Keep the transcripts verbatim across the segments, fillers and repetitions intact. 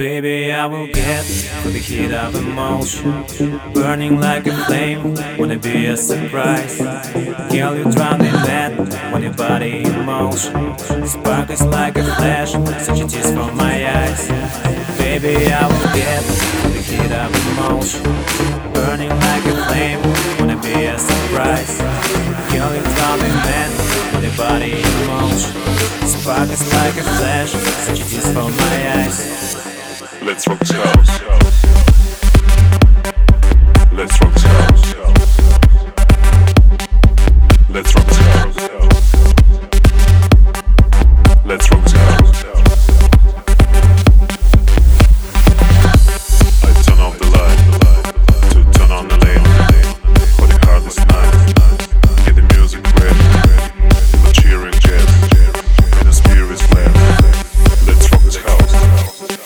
Baby, I will get the heat of emotion, burning like a flame. Wanna be a surprise? Girl, you drown me mad when your body in motion sparkles like a flash, such a tease for my eyes. Baby, I will get the heat of emotion, burning like a flame. Wanna be a surprise? Girl, you drown me mad when your body in motion sparkles like a flash, such a tease for my eyes. Let's rock this house. Let's rock this house. Let's rock this house. Let's rock this house. I turn off the light to turn on the lane for the hardest night. Get the music ready for cheering jazz and the spirit flare. Let's rock this house. Let's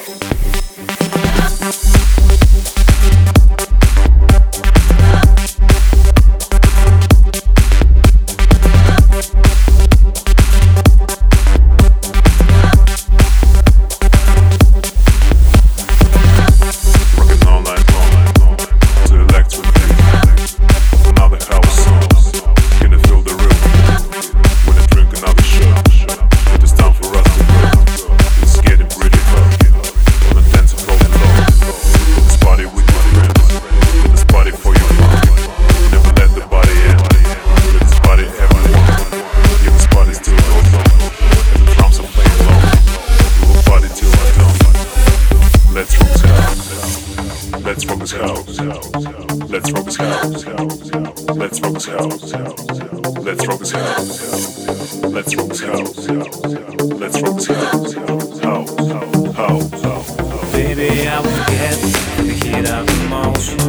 rock this house. Let's rock this house. Let's rock this house. Let's rock this house. Let's rock this house. Let's rock this house. House, house, house. Baby, I will get the heat of emotion,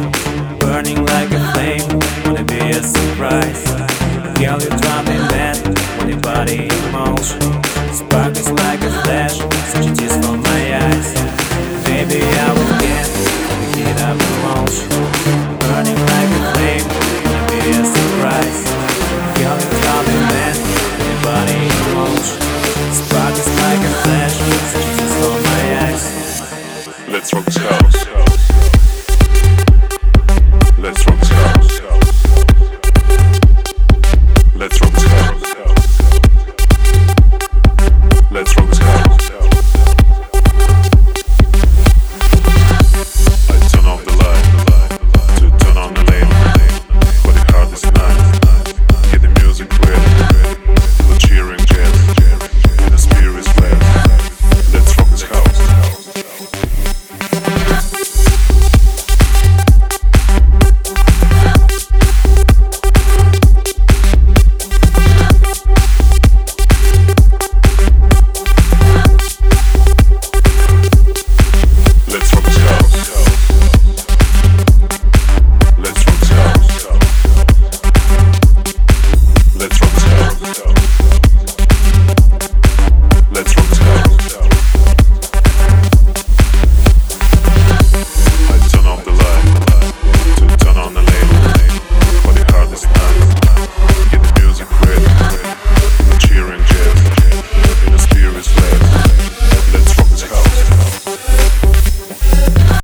burning like a flame. Wanna be a surprise?